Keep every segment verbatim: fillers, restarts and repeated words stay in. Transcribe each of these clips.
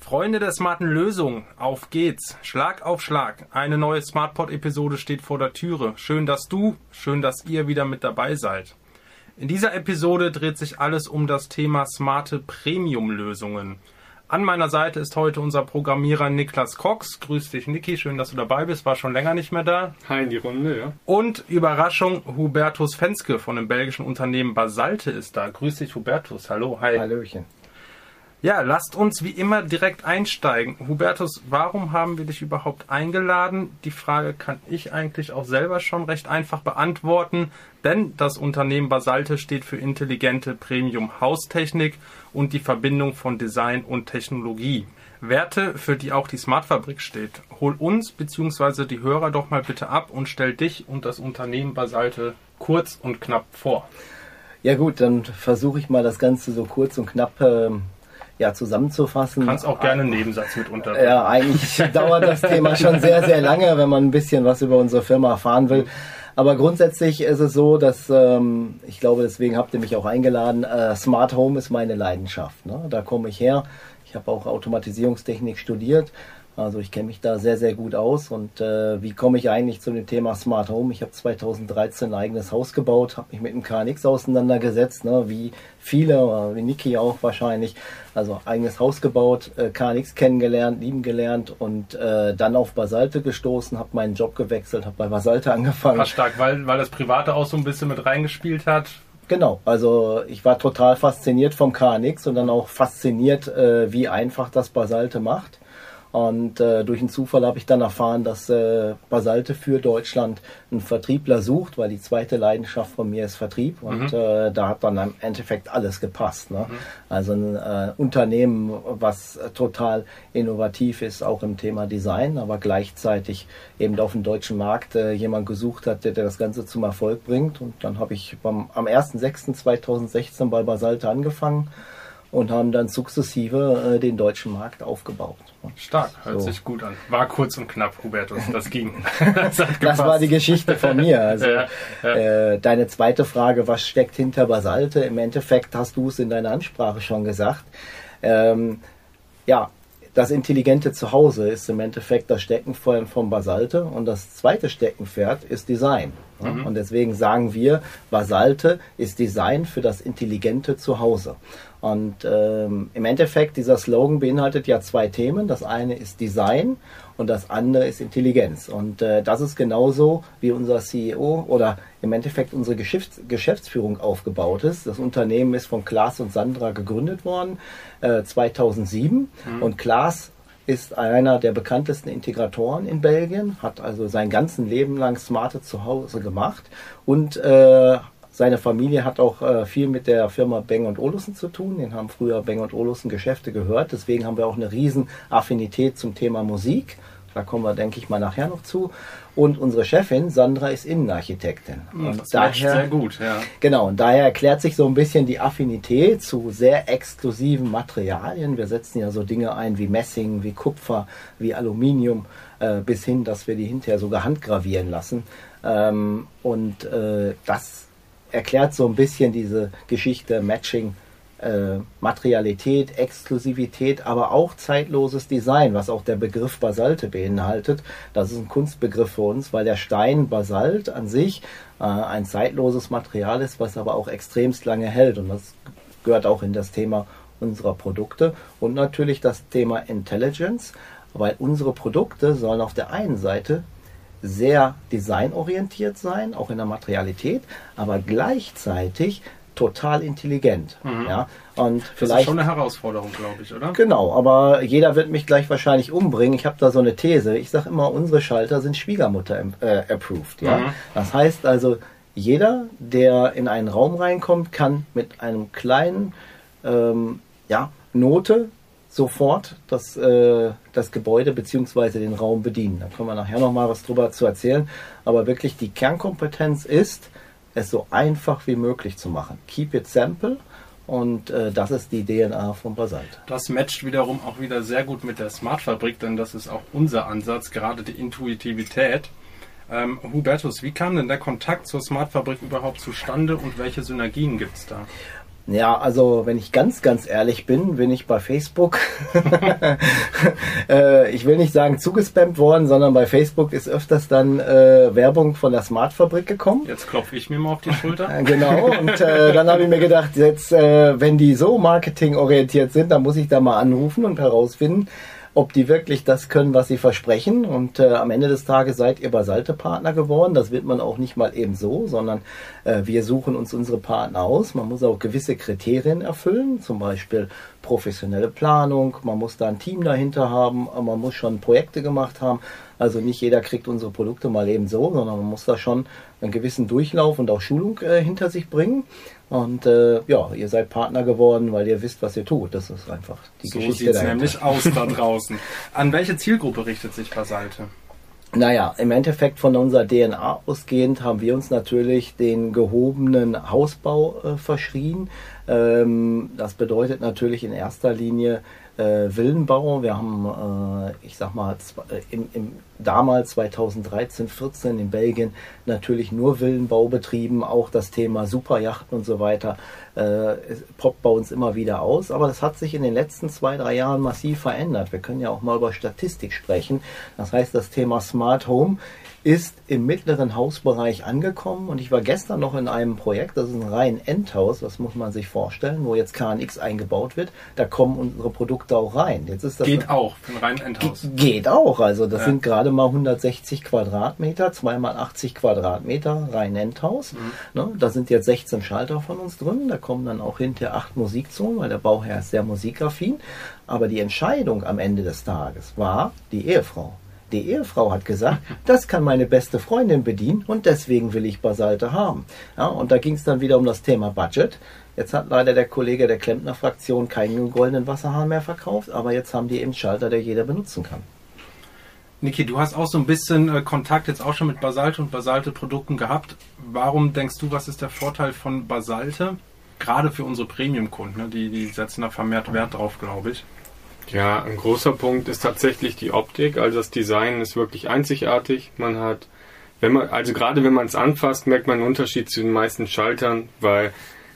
Freunde der smarten Lösung, auf geht's, Schlag auf Schlag. Eine neue SmartPod-Episode steht vor der Türe. Schön, dass du, schön, dass ihr wieder mit dabei seid. In dieser Episode dreht sich alles um das Thema smarte Premium-Lösungen. An meiner Seite ist heute unser Programmierer Niklas Cox. Grüß dich, Niki, schön, dass du dabei bist, war schon länger nicht mehr da. Hi in die Runde, ja. Und Überraschung, Hubertus Fenske von dem belgischen Unternehmen Basalte ist da. Grüß dich, Hubertus, hallo, hi. Hallöchen. Ja, lasst uns wie immer direkt einsteigen. Hubertus, warum haben wir dich überhaupt eingeladen? Die Frage kann ich eigentlich auch selber schon recht einfach beantworten, denn das Unternehmen Basalte steht für intelligente Premium-Haustechnik und die Verbindung von Design und Technologie. Werte, für die auch die Smartfabrik steht. Hol uns bzw. die Hörer doch mal bitte ab und stell dich und das Unternehmen Basalte kurz und knapp vor. Ja gut, dann versuche ich mal das Ganze so kurz und knapp äh Ja, zusammenzufassen. Kannst auch gerne einen Nebensatz mit unterbringen. Ja, eigentlich dauert das Thema schon sehr, sehr lange, wenn man ein bisschen was über unsere Firma erfahren will. Aber grundsätzlich ist es so, dass, ähm, ich glaube, deswegen habt ihr mich auch eingeladen, äh, Smart Home ist meine Leidenschaft, ne? Da komme ich her. Ich habe auch Automatisierungstechnik studiert, also ich kenne mich da sehr, sehr gut aus. Und äh, wie komme ich eigentlich zu dem Thema Smart Home? Ich habe zwanzig dreizehn ein eigenes Haus gebaut, habe mich mit dem K N X auseinandergesetzt, ne? Wie viele, wie Niki auch wahrscheinlich. Also eigenes Haus gebaut, äh, K N X kennengelernt, lieben gelernt und äh, dann auf Basalte gestoßen, habe meinen Job gewechselt, habe bei Basalte angefangen. War stark, weil, weil das Private auch so ein bisschen mit reingespielt hat. Genau, also ich war total fasziniert vom K N X und dann auch fasziniert, äh, wie einfach das Basalte macht. Und äh, durch einen Zufall habe ich dann erfahren, dass äh, Basalte für Deutschland einen Vertriebler sucht, weil die zweite Leidenschaft von mir ist Vertrieb. Und mhm. äh, da hat dann im Endeffekt alles gepasst, ne? Mhm. Also ein äh, Unternehmen, was total innovativ ist, auch im Thema Design, aber gleichzeitig eben auf dem deutschen Markt äh, jemand gesucht hat, der, der das Ganze zum Erfolg bringt. Und dann habe ich beim, am ersten sechsten zweitausendsechzehn bei Basalte angefangen. Und haben dann sukzessive äh, den deutschen Markt aufgebaut. Stark, hört so sich gut an. War kurz und knapp, Hubertus, das ging. Das, das war die Geschichte von mir. Also, ja, ja. Äh, deine zweite Frage, was steckt hinter Basalte? Im Endeffekt hast du es in deiner Ansprache schon gesagt. Ähm, ja, das intelligente Zuhause ist im Endeffekt das Steckenpferd von Basalte. Und das zweite Steckenpferd ist Design. Ja? Mhm. Und deswegen sagen wir, Basalte ist Design für das intelligente Zuhause. Und ähm, im Endeffekt, dieser Slogan beinhaltet ja zwei Themen. Das eine ist Design und das andere ist Intelligenz. Und äh, das ist genauso, wie unser C E O oder im Endeffekt unsere Geschäfts- Geschäftsführung aufgebaut ist. Das Unternehmen ist von Klaas und Sandra gegründet worden, äh, zweitausendsieben. Mhm. Und Klaas ist einer der bekanntesten Integratoren in Belgien, hat also sein ganzen Leben lang smarte Zuhause gemacht und äh, seine Familie hat auch äh, viel mit der Firma Bang und Olufsen zu tun. Den haben früher Bang und Olufsen Geschäfte gehört. Deswegen haben wir auch eine riesen Affinität zum Thema Musik. Da kommen wir, denke ich, mal nachher noch zu. Und unsere Chefin, Sandra, ist Innenarchitektin. Und das daher, matcht sehr gut, ja. Genau, und daher erklärt sich so ein bisschen die Affinität zu sehr exklusiven Materialien. Wir setzen ja so Dinge ein wie Messing, wie Kupfer, wie Aluminium, äh, bis hin, dass wir die hinterher sogar handgravieren lassen. Ähm, und äh, das erklärt so ein bisschen diese Geschichte Matching, äh, Materialität, Exklusivität, aber auch zeitloses Design, was auch der Begriff Basalte beinhaltet. Das ist ein Kunstbegriff für uns, weil der Stein Basalt an sich äh, ein zeitloses Material ist, was aber auch extremst lange hält. Und das gehört auch in das Thema unserer Produkte und natürlich das Thema Intelligence, weil unsere Produkte sollen auf der einen Seite sehr designorientiert sein, auch in der Materialität, aber gleichzeitig total intelligent. Mhm. Ja? Und vielleicht, das ist schon eine Herausforderung, glaube ich, oder? Genau, aber jeder wird mich gleich wahrscheinlich umbringen. Ich habe da so eine These. Ich sage immer, unsere Schalter sind Schwiegermutter-approved. Äh, ja? Mhm. Das heißt also, jeder, der in einen Raum reinkommt, kann mit einem kleinen ähm, ja, Note sofort das, äh, das Gebäude bzw. den Raum bedienen. Da können wir nachher noch mal was drüber zu erzählen. Aber wirklich die Kernkompetenz ist, es so einfach wie möglich zu machen. Keep it simple. Und äh, das ist die D N A von Basalte. Das matcht wiederum auch wieder sehr gut mit der Smartfabrik, denn das ist auch unser Ansatz, gerade die Intuitivität. Ähm, Hubertus, wie kam denn der Kontakt zur Smartfabrik überhaupt zustande und welche Synergien gibt es da? Ja, also wenn ich ganz, ganz ehrlich bin, bin ich bei Facebook, äh, ich will nicht sagen zugespammt worden, sondern bei Facebook ist öfters dann äh, Werbung von der Smartfabrik gekommen. Jetzt klopfe ich mir mal auf die Schulter. Genau, und äh, dann habe ich mir gedacht, jetzt, äh, wenn die so marketingorientiert sind, dann muss ich da mal anrufen und herausfinden, ob die wirklich das können, was sie versprechen. Und äh, am Ende des Tages seid ihr Basalte-Partner geworden. Das wird man auch nicht mal eben so, sondern äh, wir suchen uns unsere Partner aus. Man muss auch gewisse Kriterien erfüllen, zum Beispiel professionelle Planung. Man muss da ein Team dahinter haben, man muss schon Projekte gemacht haben. Also nicht jeder kriegt unsere Produkte mal eben so, sondern man muss da schon einen gewissen Durchlauf und auch Schulung äh, hinter sich bringen. Und äh, ja, ihr seid Partner geworden, weil ihr wisst, was ihr tut. Das ist einfach die so Geschichte dahinter. So sieht es nämlich aus da draußen. An welche Zielgruppe richtet sich Basalte? Naja, im Endeffekt von unserer D N A ausgehend haben wir uns natürlich den gehobenen Hausbau äh, verschrien. Ähm, das bedeutet natürlich in erster Linie äh, Villenbau. Wir haben, äh, ich sag mal, im, im, damals zweitausenddreizehn, vierzehn in Belgien natürlich nur Villenbau betrieben. Auch das Thema Superjachten und so weiter äh, poppt bei uns immer wieder aus. Aber das hat sich in den letzten zwei, drei Jahren massiv verändert. Wir können ja auch mal über Statistik sprechen. Das heißt, das Thema Smart Home ist im mittleren Hausbereich angekommen und ich war gestern noch in einem Projekt, das ist ein rein Endhaus, das muss man sich vorstellen, wo jetzt K N X eingebaut wird, da kommen unsere Produkte auch rein. Jetzt ist das geht auch, ein rein Endhaus. Ge geht auch, also das ja. sind gerade mal hundertsechzig Quadratmeter, zwei mal achtzig Quadratmeter rein Endhaus. Mhm. Ne, da sind jetzt sechzehn Schalter von uns drin, da kommen dann auch hinterher acht Musikzonen, weil der Bauherr ist sehr musikaffin, aber die Entscheidung am Ende des Tages war die Ehefrau. Die Ehefrau hat gesagt, das kann meine beste Freundin bedienen und deswegen will ich Basalte haben. Ja, und da ging es dann wieder um das Thema Budget. Jetzt hat leider der Kollege der Klempner-Fraktion keinen goldenen Wasserhahn mehr verkauft, aber jetzt haben die eben Schalter, der jeder benutzen kann. Niki, du hast auch so ein bisschen äh, Kontakt jetzt auch schon mit Basalte und Basalte-Produkten gehabt. Warum denkst du, was ist der Vorteil von Basalte? Gerade für unsere Premium-Kunden, ne? die, die setzen da vermehrt Wert drauf, glaube ich. Ja, ein großer Punkt ist tatsächlich die Optik. Also das Design ist wirklich einzigartig. Man hat, wenn man, also gerade wenn man es anfasst, merkt man einen Unterschied zu den meisten Schaltern, weil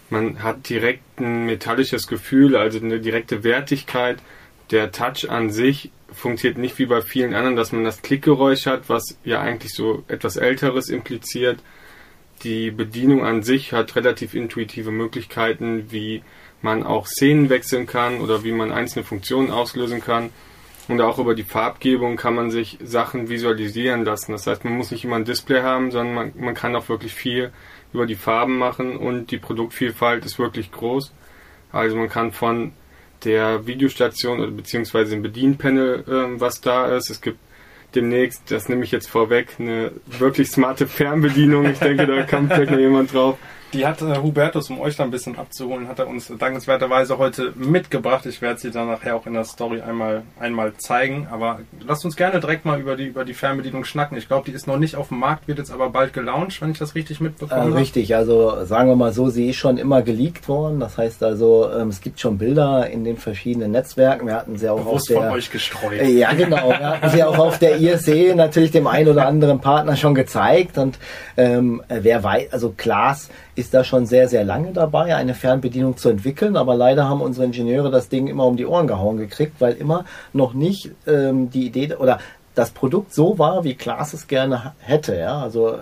man hat direkt ein metallisches Gefühl, also eine direkte Wertigkeit. Der Touch an sich funktioniert nicht wie bei vielen anderen, dass man das Klickgeräusch hat, was ja eigentlich so etwas Älteres impliziert. Die Bedienung an sich hat relativ intuitive Möglichkeiten, wie man auch Szenen wechseln kann oder wie man einzelne Funktionen auslösen kann. Und auch über die Farbgebung kann man sich Sachen visualisieren lassen. Das heißt, man muss nicht immer ein Display haben, sondern man, man kann auch wirklich viel über die Farben machen und die Produktvielfalt ist wirklich groß. Also man kann von der Videostation oder beziehungsweise dem Bedienpanel, äh, was da ist. Es gibt demnächst, das nehme ich jetzt vorweg, eine wirklich smarte Fernbedienung. Ich denke, da kam vielleicht noch jemand drauf. Die hat äh, Hubertus, um euch da ein bisschen abzuholen, hat er uns dankenswerterweise heute mitgebracht. Ich werde sie dann nachher auch in der Story einmal, einmal zeigen. Aber lasst uns gerne direkt mal über die, über die Fernbedienung schnacken. Ich glaube, die ist noch nicht auf dem Markt, wird jetzt aber bald gelauncht, wenn ich das richtig mitbekomme. Äh, richtig, also sagen wir mal so, sie ist schon immer geleakt worden. Das heißt also, ähm, es gibt schon Bilder in den verschiedenen Netzwerken. Wir hatten sie auch Bewusst auf der... von euch gestreut. Äh, ja, genau. Wir hatten sie auch auf der I S E natürlich dem einen oder anderen Partner schon gezeigt. Und ähm, wer weiß, also Klaas ist da schon sehr, sehr lange dabei, eine Fernbedienung zu entwickeln. Aber leider haben unsere Ingenieure das Ding immer um die Ohren gehauen gekriegt, weil immer noch nicht ähm, die Idee oder das Produkt so war, wie Klaas es gerne hätte. Ja? Also äh,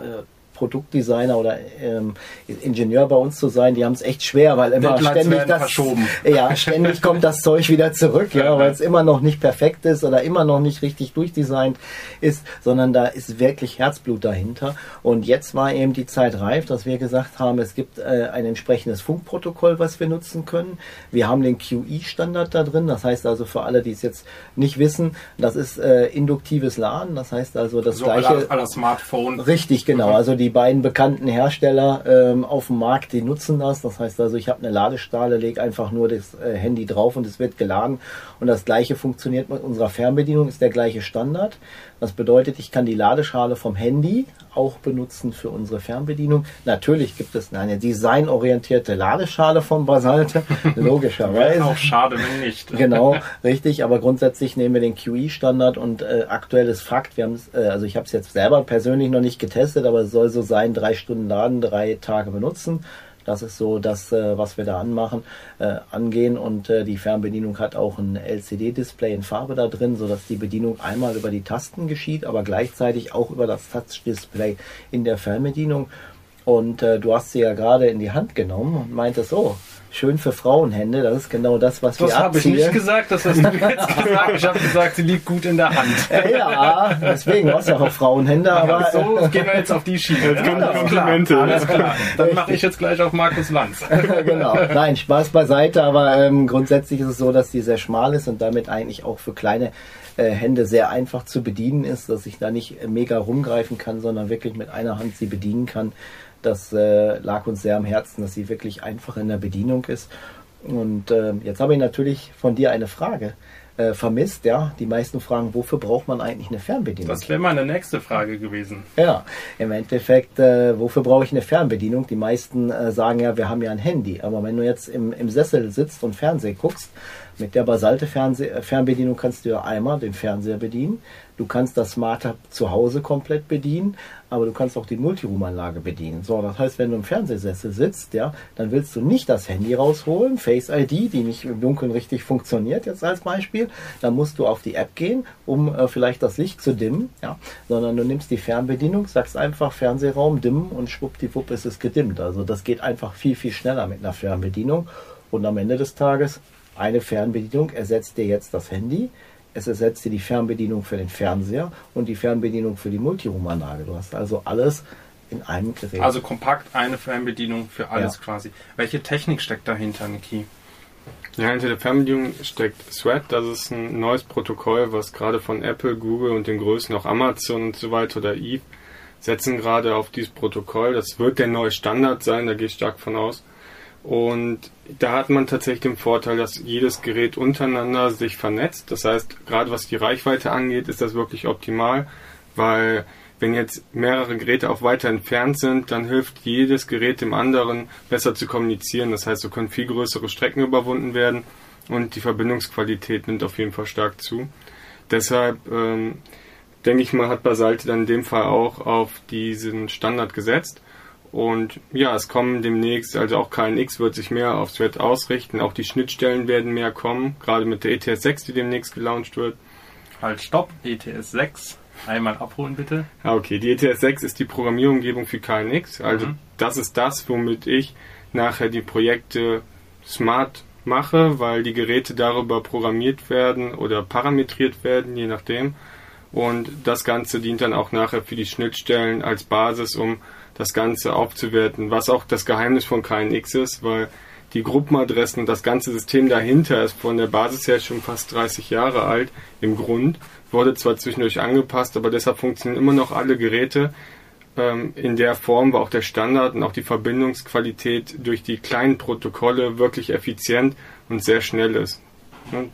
Produktdesigner oder ähm, Ingenieur bei uns zu sein, die haben es echt schwer, weil immer Deadlines ständig das verschoben. Ja, ständig kommt das Zeug wieder zurück, ja, weil es immer noch nicht perfekt ist oder immer noch nicht richtig durchdesignt ist, sondern da ist wirklich Herzblut dahinter. Und jetzt war eben die Zeit reif, dass wir gesagt haben, es gibt äh, ein entsprechendes Funkprotokoll, was wir nutzen können. Wir haben den Q I-Standard da drin, das heißt also für alle, die es jetzt nicht wissen, das ist äh, induktives Laden, das heißt also das so gleiche... Aller, aller Smartphone. Richtig, genau, also die Die beiden bekannten Hersteller ähm, auf dem Markt, die nutzen das. Das heißt also, ich habe eine Ladestahle, lege einfach nur das äh, Handy drauf und es wird geladen. Und das gleiche funktioniert mit unserer Fernbedienung, ist der gleiche Standard. Das bedeutet, ich kann die Ladeschale vom Handy auch benutzen für unsere Fernbedienung. Natürlich gibt es eine designorientierte Ladeschale von Basalte, logischerweise. Auch schade, wenn nicht. Genau, richtig. Aber grundsätzlich nehmen wir den Q E-Standard und äh, aktuelles Fakt. Wir haben, äh, also ich habe es jetzt selber persönlich noch nicht getestet, aber es soll so sein: drei Stunden laden, drei Tage benutzen. Das ist so das, was wir da anmachen, äh, angehen. Und äh, die Fernbedienung hat auch ein L C D-Display in Farbe da drin, sodass die Bedienung einmal über die Tasten geschieht, aber gleichzeitig auch über das Touch-Display in der Fernbedienung. Und äh, du hast sie ja gerade in die Hand genommen und meintest, oh, schön für Frauenhände, das ist genau das, was das wir abziehen. Das habe ich nicht gesagt, das hast du jetzt gesagt. Ich habe gesagt, sie liegt gut in der Hand. Ja, deswegen hast du auch Frauenhände. Aber so gehen wir jetzt auf die Schiene. Jetzt kommen die Komplimente. Alles klar, dann mache ich jetzt gleich auf Markus Lanz. Genau, nein, Spaß beiseite, aber ähm, grundsätzlich ist es so, dass die sehr schmal ist und damit eigentlich auch für kleine Hände sehr einfach zu bedienen ist, dass ich da nicht mega rumgreifen kann, sondern wirklich mit einer Hand sie bedienen kann. Das äh, lag uns sehr am Herzen, dass sie wirklich einfach in der Bedienung ist. Und äh, jetzt habe ich natürlich von dir eine Frage äh, vermisst. Ja, die meisten fragen, wofür braucht man eigentlich eine Fernbedienung? Das wäre meine nächste Frage gewesen. Ja, im Endeffekt, äh, wofür brauche ich eine Fernbedienung? Die meisten äh, sagen ja, wir haben ja ein Handy. Aber wenn du jetzt im, im Sessel sitzt und Fernsehen guckst, mit der Basalte-Fernbedienung kannst du ja einmal den Fernseher bedienen. Du kannst das Smart Hub zu Hause komplett bedienen, aber du kannst auch die Multiroom-Anlage bedienen. So, das heißt, wenn du im Fernsehsessel sitzt, ja, dann willst du nicht das Handy rausholen, Face I D, die nicht im Dunkeln richtig funktioniert, jetzt als Beispiel. Dann musst du auf die App gehen, um äh, vielleicht das Licht zu dimmen, ja, sondern du nimmst die Fernbedienung, sagst einfach Fernsehraum dimmen und schwuppdiwupp ist es gedimmt. Also das geht einfach viel, viel schneller mit einer Fernbedienung. Und am Ende des Tages, eine Fernbedienung ersetzt dir jetzt das Handy, es ersetzt dir die Fernbedienung für den Fernseher und die Fernbedienung für die Multiroom-Anlage. Du hast also alles in einem Gerät. Also kompakt eine Fernbedienung für alles, ja, quasi. Welche Technik steckt dahinter, Niki? Ja, hinter der Fernbedienung steckt SWEAT. Das ist ein neues Protokoll, was gerade von Apple, Google und den Größen auch Amazon und so weiter oder Eve setzen gerade auf dieses Protokoll. Das wird der neue Standard sein, da gehe ich stark von aus. Und da hat man tatsächlich den Vorteil, dass jedes Gerät untereinander sich vernetzt. Das heißt, gerade was die Reichweite angeht, ist das wirklich optimal, weil wenn jetzt mehrere Geräte auch weiter entfernt sind, dann hilft jedes Gerät dem anderen besser zu kommunizieren. Das heißt, so können viel größere Strecken überwunden werden und die Verbindungsqualität nimmt auf jeden Fall stark zu. Deshalb ähm, denke ich mal, hat Basalte dann in dem Fall auch auf diesen Standard gesetzt. Und ja, es kommen demnächst, also auch K N X wird sich mehr auf SWEAT ausrichten, auch die Schnittstellen werden mehr kommen, gerade mit der E T S sechs, die demnächst gelauncht wird. Halt, stopp, E T S sechs, einmal abholen bitte. Okay, die E T S sechs ist die Programmierumgebung für K N X, also mhm. das ist das, womit ich nachher die Projekte smart mache, weil die Geräte darüber programmiert werden oder parametriert werden, je nachdem. Und das Ganze dient dann auch nachher für die Schnittstellen als Basis, um das Ganze aufzuwerten, was auch das Geheimnis von K N X ist, weil die Gruppenadressen und das ganze System dahinter ist von der Basis her schon fast dreißig Jahre alt im Grund, wurde zwar zwischendurch angepasst, aber deshalb funktionieren immer noch alle Geräte. Ähm, in der Form war auch der Standard und auch die Verbindungsqualität durch die kleinen Protokolle wirklich effizient und sehr schnell ist. Und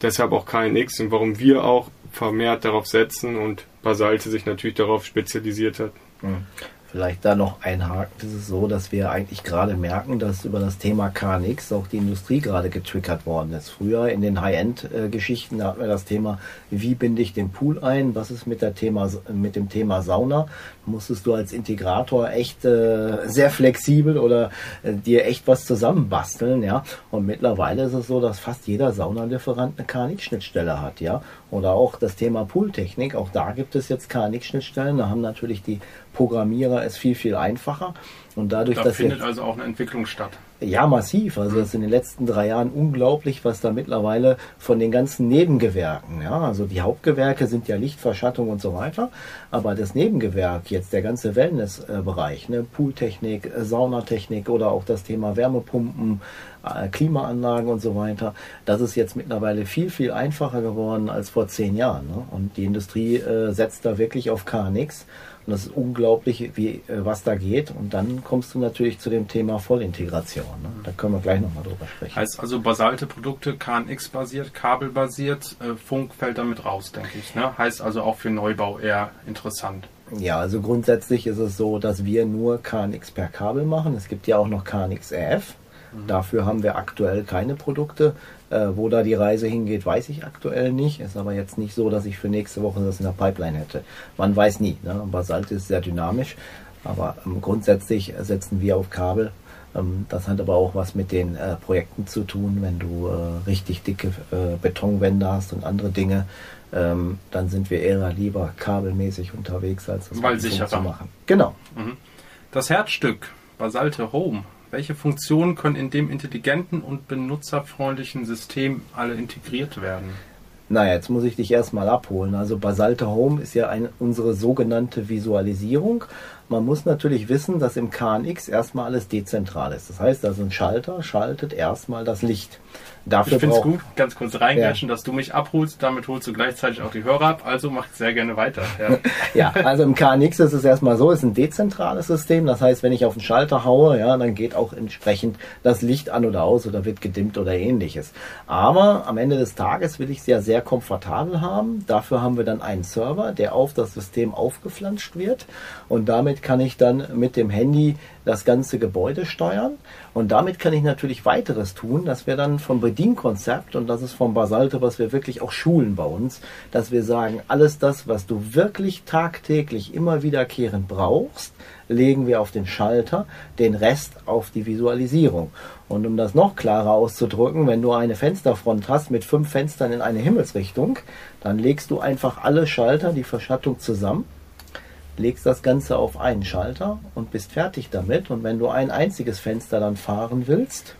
deshalb auch K N X und warum wir auch vermehrt darauf setzen und Basalte sich natürlich darauf spezialisiert hat. Mhm. Vielleicht da noch ein Haken. Das ist so, dass wir eigentlich gerade merken, dass über das Thema K N X auch die Industrie gerade getriggert worden ist. Früher in den High-End-Geschichten hatten wir das Thema, wie binde ich den Pool ein? Was ist mit, der Thema, mit dem Thema Sauna? Musstest du als Integrator echt äh, sehr flexibel oder äh, dir echt was zusammenbasteln, ja? Und mittlerweile ist es so, dass fast jeder Saunalieferant eine K N X-Schnittstelle hat, ja? Oder auch das Thema Pooltechnik. Auch da gibt es jetzt K N X-Schnittstellen. Da haben natürlich die Programmierer ist viel, viel einfacher. Und dadurch, da dass findet also auch eine Entwicklung statt. Ja, massiv. Also das ist in den letzten drei Jahren unglaublich, was da mittlerweile von den ganzen Nebengewerken, ja, also die Hauptgewerke sind ja Licht, Verschattung und so weiter, aber das Nebengewerk, jetzt der ganze Wellnessbereich, ne, Pooltechnik, Saunatechnik oder auch das Thema Wärmepumpen, Klimaanlagen und so weiter, das ist jetzt mittlerweile viel, viel einfacher geworden als vor zehn Jahren. Ne? Und die Industrie äh, setzt da wirklich auf K N X. Und das ist unglaublich, wie, was da geht. Und dann kommst du natürlich zu dem Thema Vollintegration. Ne? Da können wir gleich nochmal drüber sprechen. Heißt also Basalte Produkte, K N X-basiert, kabelbasiert, äh, Funk fällt damit raus, denke ich. Ne? Heißt also auch für Neubau eher interessant. Ja, also grundsätzlich ist es so, dass wir nur K N X per Kabel machen. Es gibt ja auch noch K N X R F. Mhm. Dafür haben wir aktuell keine Produkte. Äh, wo da die Reise hingeht, weiß ich aktuell nicht. Ist aber jetzt nicht so, dass ich für nächste Woche das in der Pipeline hätte. Man weiß nie. Ne? Basalte ist sehr dynamisch, aber ähm, grundsätzlich setzen wir auf Kabel. Ähm, das hat aber auch was mit den äh, Projekten zu tun. Wenn du äh, richtig dicke äh, Betonwände hast und andere Dinge, ähm, dann sind wir eher lieber kabelmäßig unterwegs, als das Weil sicherer. zu machen. Genau. Mhm. Das Herzstück, Basalte Home. Welche Funktionen können in dem intelligenten und benutzerfreundlichen System alle integriert werden? Naja, jetzt muss ich dich erstmal abholen. Also Basalte Home ist ja eine, unsere sogenannte Visualisierung. Man muss natürlich wissen, dass im K N X erstmal alles dezentral ist. Das heißt also, ein Schalter schaltet erstmal das Licht. Dafür ich finde es gut, ganz kurz reingrätschen, ja. dass du mich abholst. Damit holst du gleichzeitig auch die Hörer ab. Also mach sehr gerne weiter. Ja, ja, also im K N X ist es erstmal so, es ist ein dezentrales System. Das heißt, wenn ich auf den Schalter haue, ja, dann geht auch entsprechend das Licht an oder aus oder wird gedimmt oder ähnliches. Aber am Ende des Tages will ich es ja sehr komfortabel haben. Dafür haben wir dann einen Server, der auf das System aufgeflanscht wird. Und damit kann ich dann mit dem Handy das ganze Gebäude steuern. Und damit kann ich natürlich weiteres tun, dass wir dann vom Bedienkonzept, und das ist vom Basalte, was wir wirklich auch schulen bei uns, dass wir sagen, alles das, was du wirklich tagtäglich immer wiederkehrend brauchst, legen wir auf den Schalter, den Rest auf die Visualisierung. Und um das noch klarer auszudrücken, wenn du eine Fensterfront hast mit fünf Fenstern in eine Himmelsrichtung, dann legst du einfach alle Schalter, die Verschattung zusammen, legst das Ganze auf einen Schalter und bist fertig damit. Und wenn du ein einziges Fenster dann fahren willst,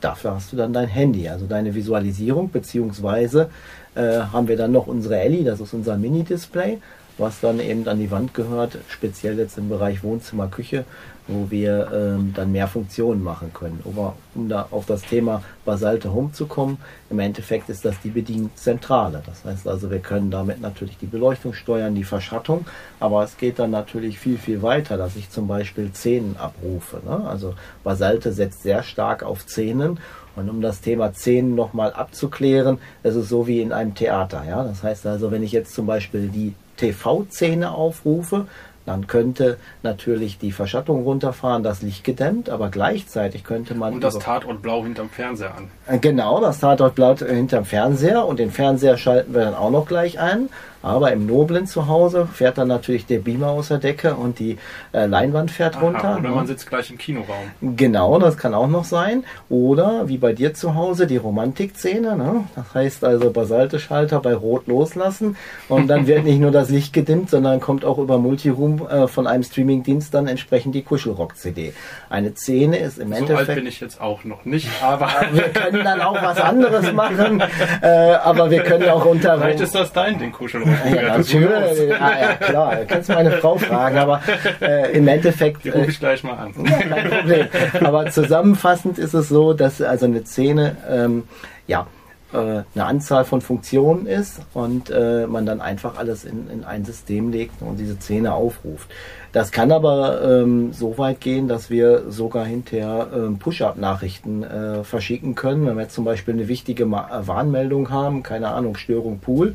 dafür hast du dann dein Handy, also deine Visualisierung, beziehungsweise äh, haben wir dann noch unsere Ellie, das ist unser Mini-Display, was dann eben an die Wand gehört, speziell jetzt im Bereich Wohnzimmer, Küche, wo wir ähm, dann mehr Funktionen machen können. Aber um da auf das Thema Basalte Home zu kommen, im Endeffekt ist das die Bedienzentrale. Das heißt also, wir können damit natürlich die Beleuchtung steuern, die Verschattung, aber es geht dann natürlich viel, viel weiter, dass ich zum Beispiel Szenen abrufe. Ne? Also Basalte setzt sehr stark auf Szenen. Und um das Thema Szenen nochmal abzuklären, es ist so wie in einem Theater. Ja? Das heißt also, wenn ich jetzt zum Beispiel die T V-Szene aufrufe, dann könnte natürlich die Verschattung runterfahren, das Licht gedämmt, aber gleichzeitig könnte man... Und das Tatort Blau hinterm Fernseher an. Genau, das Tatort Blau hinterm Fernseher, und den Fernseher schalten wir dann auch noch gleich ein. Aber im noblen Zuhause fährt dann natürlich der Beamer aus der Decke und die äh, Leinwand fährt Aha, runter. Oder man sitzt gleich im Kinoraum. Genau, das kann auch noch sein. Oder wie bei dir zu Hause die Romantikszene. Ne? Das heißt also Basalte-Schalter bei Rot loslassen. Und dann wird nicht nur das Licht gedimmt, sondern kommt auch über Multiroom äh, von einem Streamingdienst dann entsprechend die Kuschelrock-C D. Eine Szene ist im so Endeffekt... So alt bin ich jetzt auch noch nicht, aber... wir können dann auch was anderes machen. Äh, aber wir können auch unter... Vielleicht ist das dein Ding, Kuschelrock. Ja, natürlich. Ah, ja, klar, du kannst meine Frau fragen, aber äh, im Endeffekt... Die rufe ich gleich mal an. Ja, kein Problem. Aber zusammenfassend ist es so, dass also eine Szene ähm, ja, äh, eine Anzahl von Funktionen ist und äh, man dann einfach alles in, in ein System legt und diese Szene aufruft. Das kann aber ähm, so weit gehen, dass wir sogar hinterher ähm, Push-Up-Nachrichten äh, verschicken können. Wenn wir jetzt zum Beispiel eine wichtige Ma- Warnmeldung haben, keine Ahnung, Störung Pool,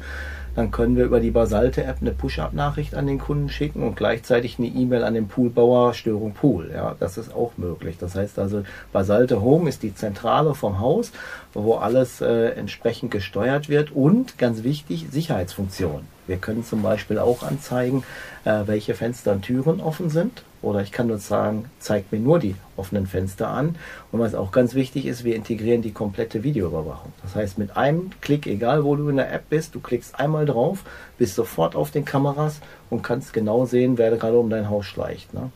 dann können wir über die Basalte-App eine Push-Up-Nachricht an den Kunden schicken und gleichzeitig eine E-Mail an den Poolbauer, Störung Pool. Ja, das ist auch möglich. Das heißt also, Basalte Home ist die Zentrale vom Haus, wo alles äh, entsprechend gesteuert wird, und ganz wichtig, Sicherheitsfunktionen. Wir können zum Beispiel auch anzeigen, äh, welche Fenster und Türen offen sind. Oder ich kann nur sagen, zeigt mir nur die offenen Fenster an. Und was auch ganz wichtig ist, wir integrieren die komplette Videoüberwachung. Das heißt, mit einem Klick, egal wo du in der App bist, du klickst einmal drauf, bist sofort auf den Kameras und kannst genau sehen, wer gerade um dein Haus schleicht. Ne?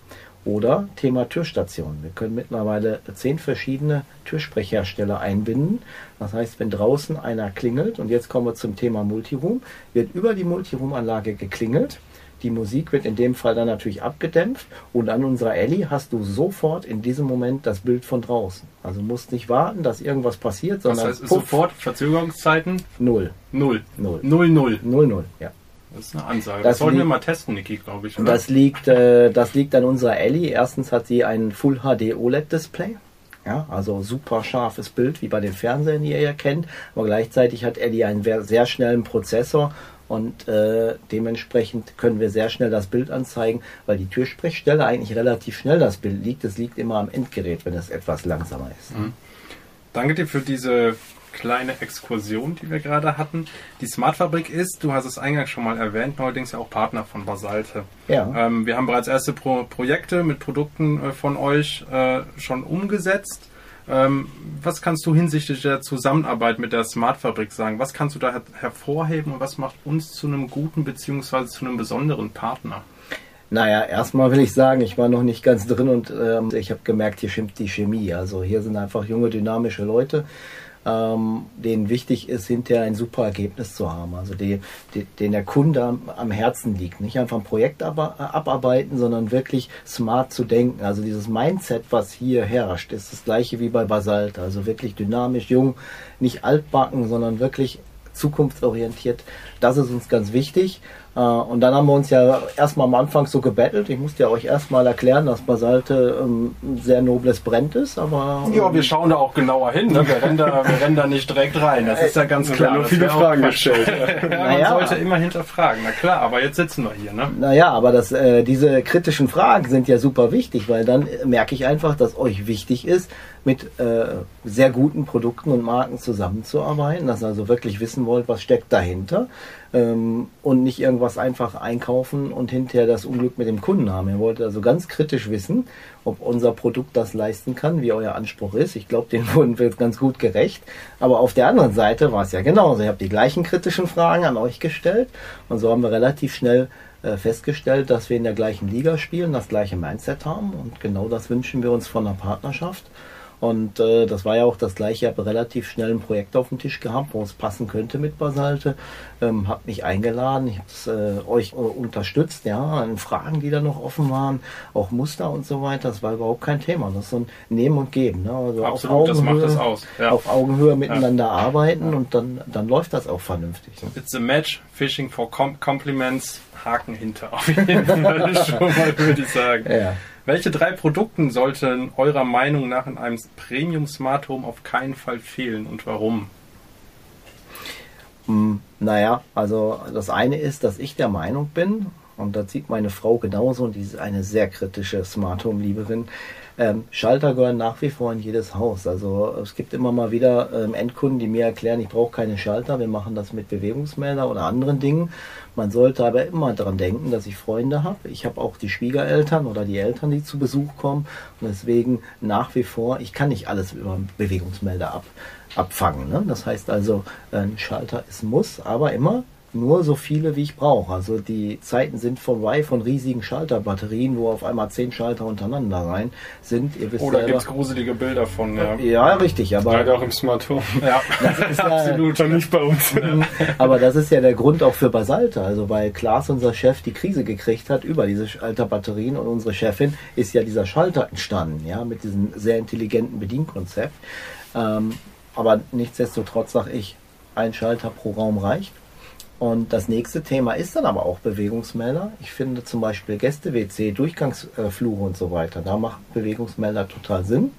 Oder Thema Türstationen. Wir können mittlerweile zehn verschiedene Türsprechhersteller einbinden. Das heißt, wenn draußen einer klingelt, und jetzt kommen wir zum Thema Multiroom, wird über die Multiroom-Anlage geklingelt. Die Musik wird in dem Fall dann natürlich abgedämpft, und an unserer Ellie hast du sofort in diesem Moment das Bild von draußen. Also musst nicht warten, dass irgendwas passiert, sondern... Das heißt, sofort Verzögerungszeiten? Null. Null. Null. Null, null. Null, null, ja. Das ist eine Ansage. Das, das wollen wir mal testen, Niki, glaube ich. Oder? Das liegt, äh, das liegt an unserer Ellie. Erstens hat sie ein Full H D O L E D-Display. Ja, also super scharfes Bild, wie bei den Fernsehern, die ihr ja kennt. Aber gleichzeitig hat Ellie einen sehr schnellen Prozessor und äh, dementsprechend können wir sehr schnell das Bild anzeigen, weil die Türsprechstelle eigentlich relativ schnell das Bild liegt. Das liegt immer am Endgerät, wenn es etwas langsamer ist. Mhm. Danke dir für diese kleine Exkursion, die wir gerade hatten. Die Smartfabrik ist, du hast es eingangs schon mal erwähnt, neuerdings ja auch Partner von Basalte. Ja. Ähm, wir haben bereits erste Pro- Projekte mit Produkten äh, von euch äh, schon umgesetzt. Ähm, was kannst du hinsichtlich der Zusammenarbeit mit der Smartfabrik sagen? Was kannst du da her- hervorheben und was macht uns zu einem guten bzw. zu einem besonderen Partner? Naja, erstmal will ich sagen, ich war noch nicht ganz drin und ähm, ich habe gemerkt, hier stimmt die Chemie. Also hier sind einfach junge, dynamische Leute, ähm, denen wichtig ist, hinterher ein super Ergebnis zu haben. Also die, die, den der Kunde am, am Herzen liegt. Nicht einfach ein Projekt aber, abarbeiten, sondern wirklich smart zu denken. Also dieses Mindset, was hier herrscht, ist das gleiche wie bei Basalte. Also wirklich dynamisch, jung, nicht altbacken, sondern wirklich zukunftsorientiert. Das ist uns ganz wichtig. Und dann haben wir uns ja erstmal am Anfang so gebettelt. Ich musste ja euch erstmal erklären, dass Basalte ähm, ein sehr nobles Brand ist, aber... Ähm ja, wir schauen da auch genauer hin. Ne? Wir, rennen da, wir rennen da nicht direkt rein, das ist ja ganz klar. Wir haben viele Fragen gestellt. Ja, man naja. sollte immer hinterfragen, na klar, aber jetzt sitzen wir hier. Ne? Naja, aber das, äh, diese kritischen Fragen sind ja super wichtig, weil dann merke ich einfach, dass euch wichtig ist, mit äh, sehr guten Produkten und Marken zusammenzuarbeiten, dass ihr also wirklich wissen wollt, was steckt dahinter. Und nicht irgendwas einfach einkaufen und hinterher das Unglück mit dem Kunden haben. Ihr wollt also ganz kritisch wissen, ob unser Produkt das leisten kann, wie euer Anspruch ist. Ich glaube, dem wurden wir jetzt ganz gut gerecht. Aber auf der anderen Seite war es ja genauso. Ich habe die gleichen kritischen Fragen an euch gestellt und so haben wir relativ schnell äh, festgestellt, dass wir in der gleichen Liga spielen, das gleiche Mindset haben und genau das wünschen wir uns von einer Partnerschaft. Und äh, das war ja auch das gleiche, ich habe relativ schnell ein Projekt auf dem Tisch gehabt, wo es passen könnte mit Basalte. Ähm, habe mich eingeladen, ich habe es äh, euch äh, unterstützt, ja, an Fragen, die da noch offen waren, auch Muster und so weiter. Das war überhaupt kein Thema. Das ist so ein Nehmen und Geben. Ne? Also absolut, auf Augenhöhe, das macht das aus. Ja. Auf Augenhöhe miteinander ja. arbeiten und dann, dann läuft das auch vernünftig. Ne? It's a match, fishing for com- compliments, Haken hinter. Auf jeden Fall schon mal, würde ich sagen. Ja. Welche drei Produkte sollten eurer Meinung nach in einem Premium Smart Home auf keinen Fall fehlen und warum? Mm, naja, also das eine ist, dass ich der Meinung bin, und das sieht meine Frau genauso, und die ist eine sehr kritische Smart Home Lieberin, ähm, Schalter gehören nach wie vor in jedes Haus. Also es gibt immer mal wieder ähm, Endkunden, die mir erklären, ich brauche keine Schalter, wir machen das mit Bewegungsmelder oder anderen Dingen. Man sollte aber immer daran denken, dass ich Freunde habe. Ich habe auch die Schwiegereltern oder die Eltern, die zu Besuch kommen. Und deswegen nach wie vor, ich kann nicht alles über Bewegungsmelder ab, abfangen. Ne? Das heißt also, ein Schalter ist ein Muss, aber immer nur so viele, wie ich brauche. Also die Zeiten sind vorbei von riesigen Schalterbatterien, wo auf einmal zehn Schalter untereinander rein sind. Ihr wisst, oh, da gibt es gruselige Bilder von. Ja, ja richtig. Aber leider auch im Smart Home. Ja, das ist absolut ja, nicht bei uns. Aber das ist ja der Grund auch für Basalte. Also weil Klaas, unser Chef, die Krise gekriegt hat über diese Schalterbatterien und unsere Chefin ist ja dieser Schalter entstanden, ja, mit diesem sehr intelligenten Bedienkonzept. Ähm, aber nichtsdestotrotz sage ich, ein Schalter pro Raum reicht. Und das nächste Thema ist dann aber auch Bewegungsmelder. Ich finde zum Beispiel Gäste-W C, Durchgangsflure und so weiter. Da macht Bewegungsmelder total Sinn.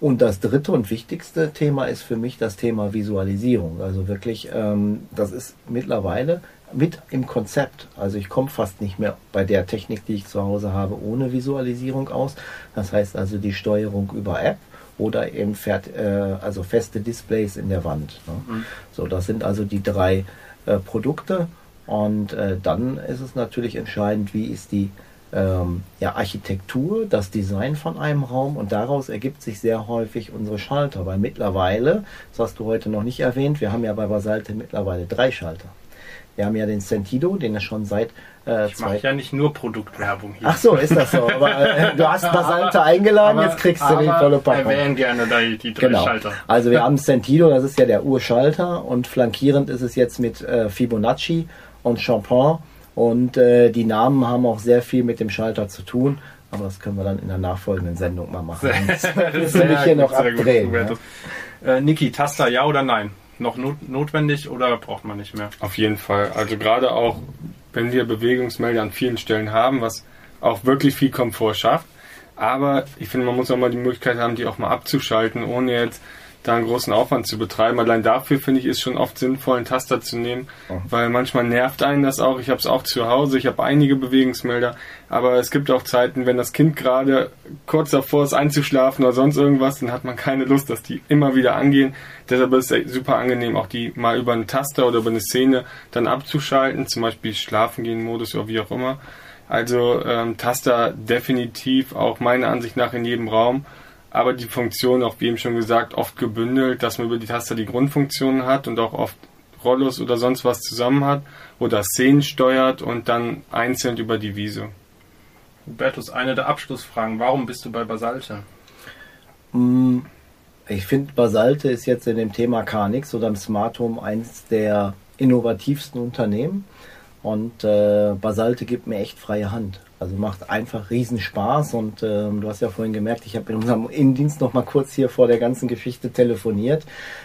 Und das dritte und wichtigste Thema ist für mich das Thema Visualisierung. Also wirklich, ähm, das ist mittlerweile mit im Konzept. Also ich komme fast nicht mehr bei der Technik, die ich zu Hause habe, ohne Visualisierung aus. Das heißt also die Steuerung über App. Oder eben fährt, äh, also feste Displays in der Wand. Ne? Mhm. So, das sind also die drei äh, Produkte. Und äh, dann ist es natürlich entscheidend, wie ist die ähm, ja, Architektur, das Design von einem Raum. Und daraus ergibt sich sehr häufig unsere Schalter. Weil mittlerweile, das hast du heute noch nicht erwähnt, wir haben ja bei Basalte mittlerweile drei Schalter. Wir haben ja den Sentido, den er schon seit... Äh, ich mache ja nicht nur Produktwerbung hier. Ach so, ist das so. Aber äh, du hast Basalte eingeladen, aber, jetzt kriegst du die tolle Packung. Erwähnen gerne die, die drei genau. Schalter. Also wir haben Sentido, das ist ja der Urschalter. Und flankierend ist es jetzt mit äh, Fibonacci und Champagne. Und äh, die Namen haben auch sehr viel mit dem Schalter zu tun. Aber das können wir dann in der nachfolgenden Sendung mal machen. Das müssen wir hier noch abdrehen. Ja? Äh, Niki, Taster ja oder nein? noch not- notwendig oder braucht man nicht mehr? Auf jeden Fall. Also gerade auch, wenn wir Bewegungsmelder an vielen Stellen haben, was auch wirklich viel Komfort schafft. Aber ich finde, man muss auch mal die Möglichkeit haben, die auch mal abzuschalten, ohne jetzt da einen großen Aufwand zu betreiben. Allein dafür, finde ich, ist schon oft sinnvoll, einen Taster zu nehmen, mhm. weil manchmal nervt einen das auch. Ich habe es auch zu Hause, ich habe einige Bewegungsmelder, aber es gibt auch Zeiten, wenn das Kind gerade kurz davor ist, einzuschlafen oder sonst irgendwas, dann hat man keine Lust, dass die immer wieder angehen. Deshalb ist es super angenehm, auch die mal über einen Taster oder über eine Szene dann abzuschalten, zum Beispiel Schlafen gehen Modus oder wie auch immer. Also ähm, Taster definitiv auch meiner Ansicht nach in jedem Raum. Aber die Funktion, auch wie eben schon gesagt, oft gebündelt, dass man über die Taster die Grundfunktionen hat und auch oft Rollos oder sonst was zusammen hat oder Szenen steuert und dann einzeln über die Wiese. Hubertus, eine der Abschlussfragen. Warum bist du bei Basalte? Ich finde, Basalte ist jetzt in dem Thema K N X oder im Smart Home eins der innovativsten Unternehmen. Und äh, Basalte gibt mir echt freie Hand. Also macht einfach riesen Spaß und ähm, du hast ja vorhin gemerkt, ich habe in unserem Innendienst noch mal kurz hier vor der ganzen Geschichte telefoniert.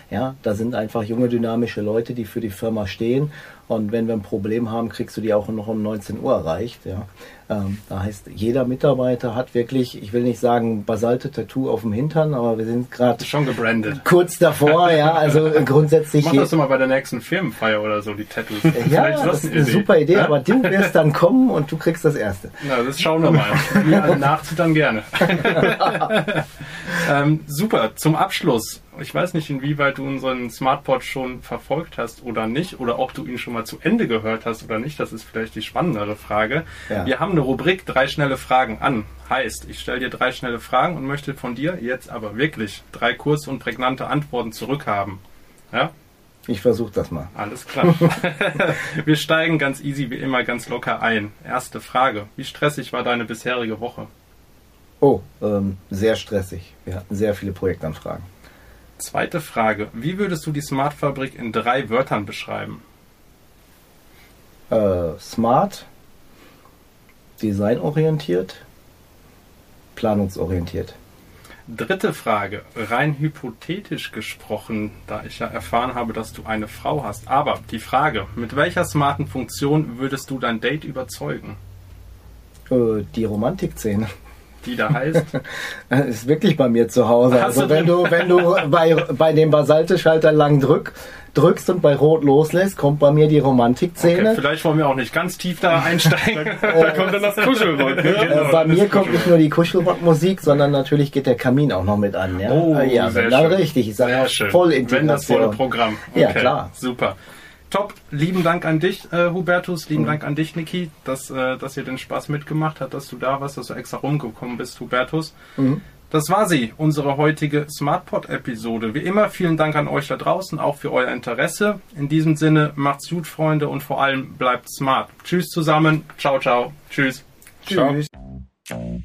Ja, da sind einfach junge, dynamische Leute, die für die Firma stehen und wenn wir ein Problem haben, kriegst du die auch noch um neunzehn Uhr erreicht. Ja, ähm, da heißt, jeder Mitarbeiter hat wirklich, ich will nicht sagen Basalte-Tattoo auf dem Hintern, aber wir sind gerade schon gebrandet. Kurz davor, ja, also grundsätzlich... Mach das doch mal bei der nächsten Firmenfeier oder so, die Tattoos. Ja, das ist eine Idee. Super Idee, aber du wirst dann kommen und du kriegst das Erste. Na, das schauen wir mal. Ja, nachzittern gerne. ähm, super, zum Abschluss. Ich weiß nicht, inwieweit du unseren SmartPod schon verfolgt hast oder nicht, oder ob du ihn schon mal zu Ende gehört hast oder nicht. Das ist vielleicht die spannendere Frage. Ja. Wir haben eine Rubrik drei schnelle Fragen an. Heißt, ich stelle dir drei schnelle Fragen und möchte von dir jetzt aber wirklich drei kurze und prägnante Antworten zurückhaben. Ja? Ich versuche das mal. Alles klar. Wir steigen ganz easy wie immer ganz locker ein. Erste Frage. Wie stressig war deine bisherige Woche? Oh, ähm, sehr stressig. Wir hatten sehr viele Projektanfragen. Zweite Frage. Wie würdest du die Smartfabrik in drei Wörtern beschreiben? Äh, smart, designorientiert, planungsorientiert. Dritte Frage. Rein hypothetisch gesprochen, da ich ja erfahren habe, dass du eine Frau hast. Aber die Frage, mit welcher smarten Funktion würdest du dein Date überzeugen? Äh, die Romantik-Szene. Die da heißt? Das ist wirklich bei mir zu Hause. Hast also du wenn du wenn du bei, bei dem Basalte-Schalter lang drück, drückst und bei Rot loslässt, kommt bei mir die Romantik-Szene. Okay, vielleicht wollen wir auch nicht ganz tief da einsteigen. Da kommt dann das Kuschelrock. Ne? Genau, bei mir kommt nicht nur die Kuschelrock-Musik, sondern natürlich geht der Kamin auch noch mit an. Ja? Oh, ja, sehr schön. Richtig, ich sage voll Integration. Wenn das volle Programm. Okay, ja, klar. Super. Top, lieben Dank an dich, äh, Hubertus, lieben mhm. Dank an dich, Niki, dass, äh, dass ihr den Spaß mitgemacht habt, dass du da warst, dass du extra rumgekommen bist, Hubertus. Mhm. Das war sie, unsere heutige SmartPod-Episode. Wie immer, vielen Dank an euch da draußen, auch für euer Interesse. In diesem Sinne, macht's gut, Freunde, und vor allem bleibt smart. Tschüss zusammen, ciao, ciao, tschüss. Tschüss. Ciao.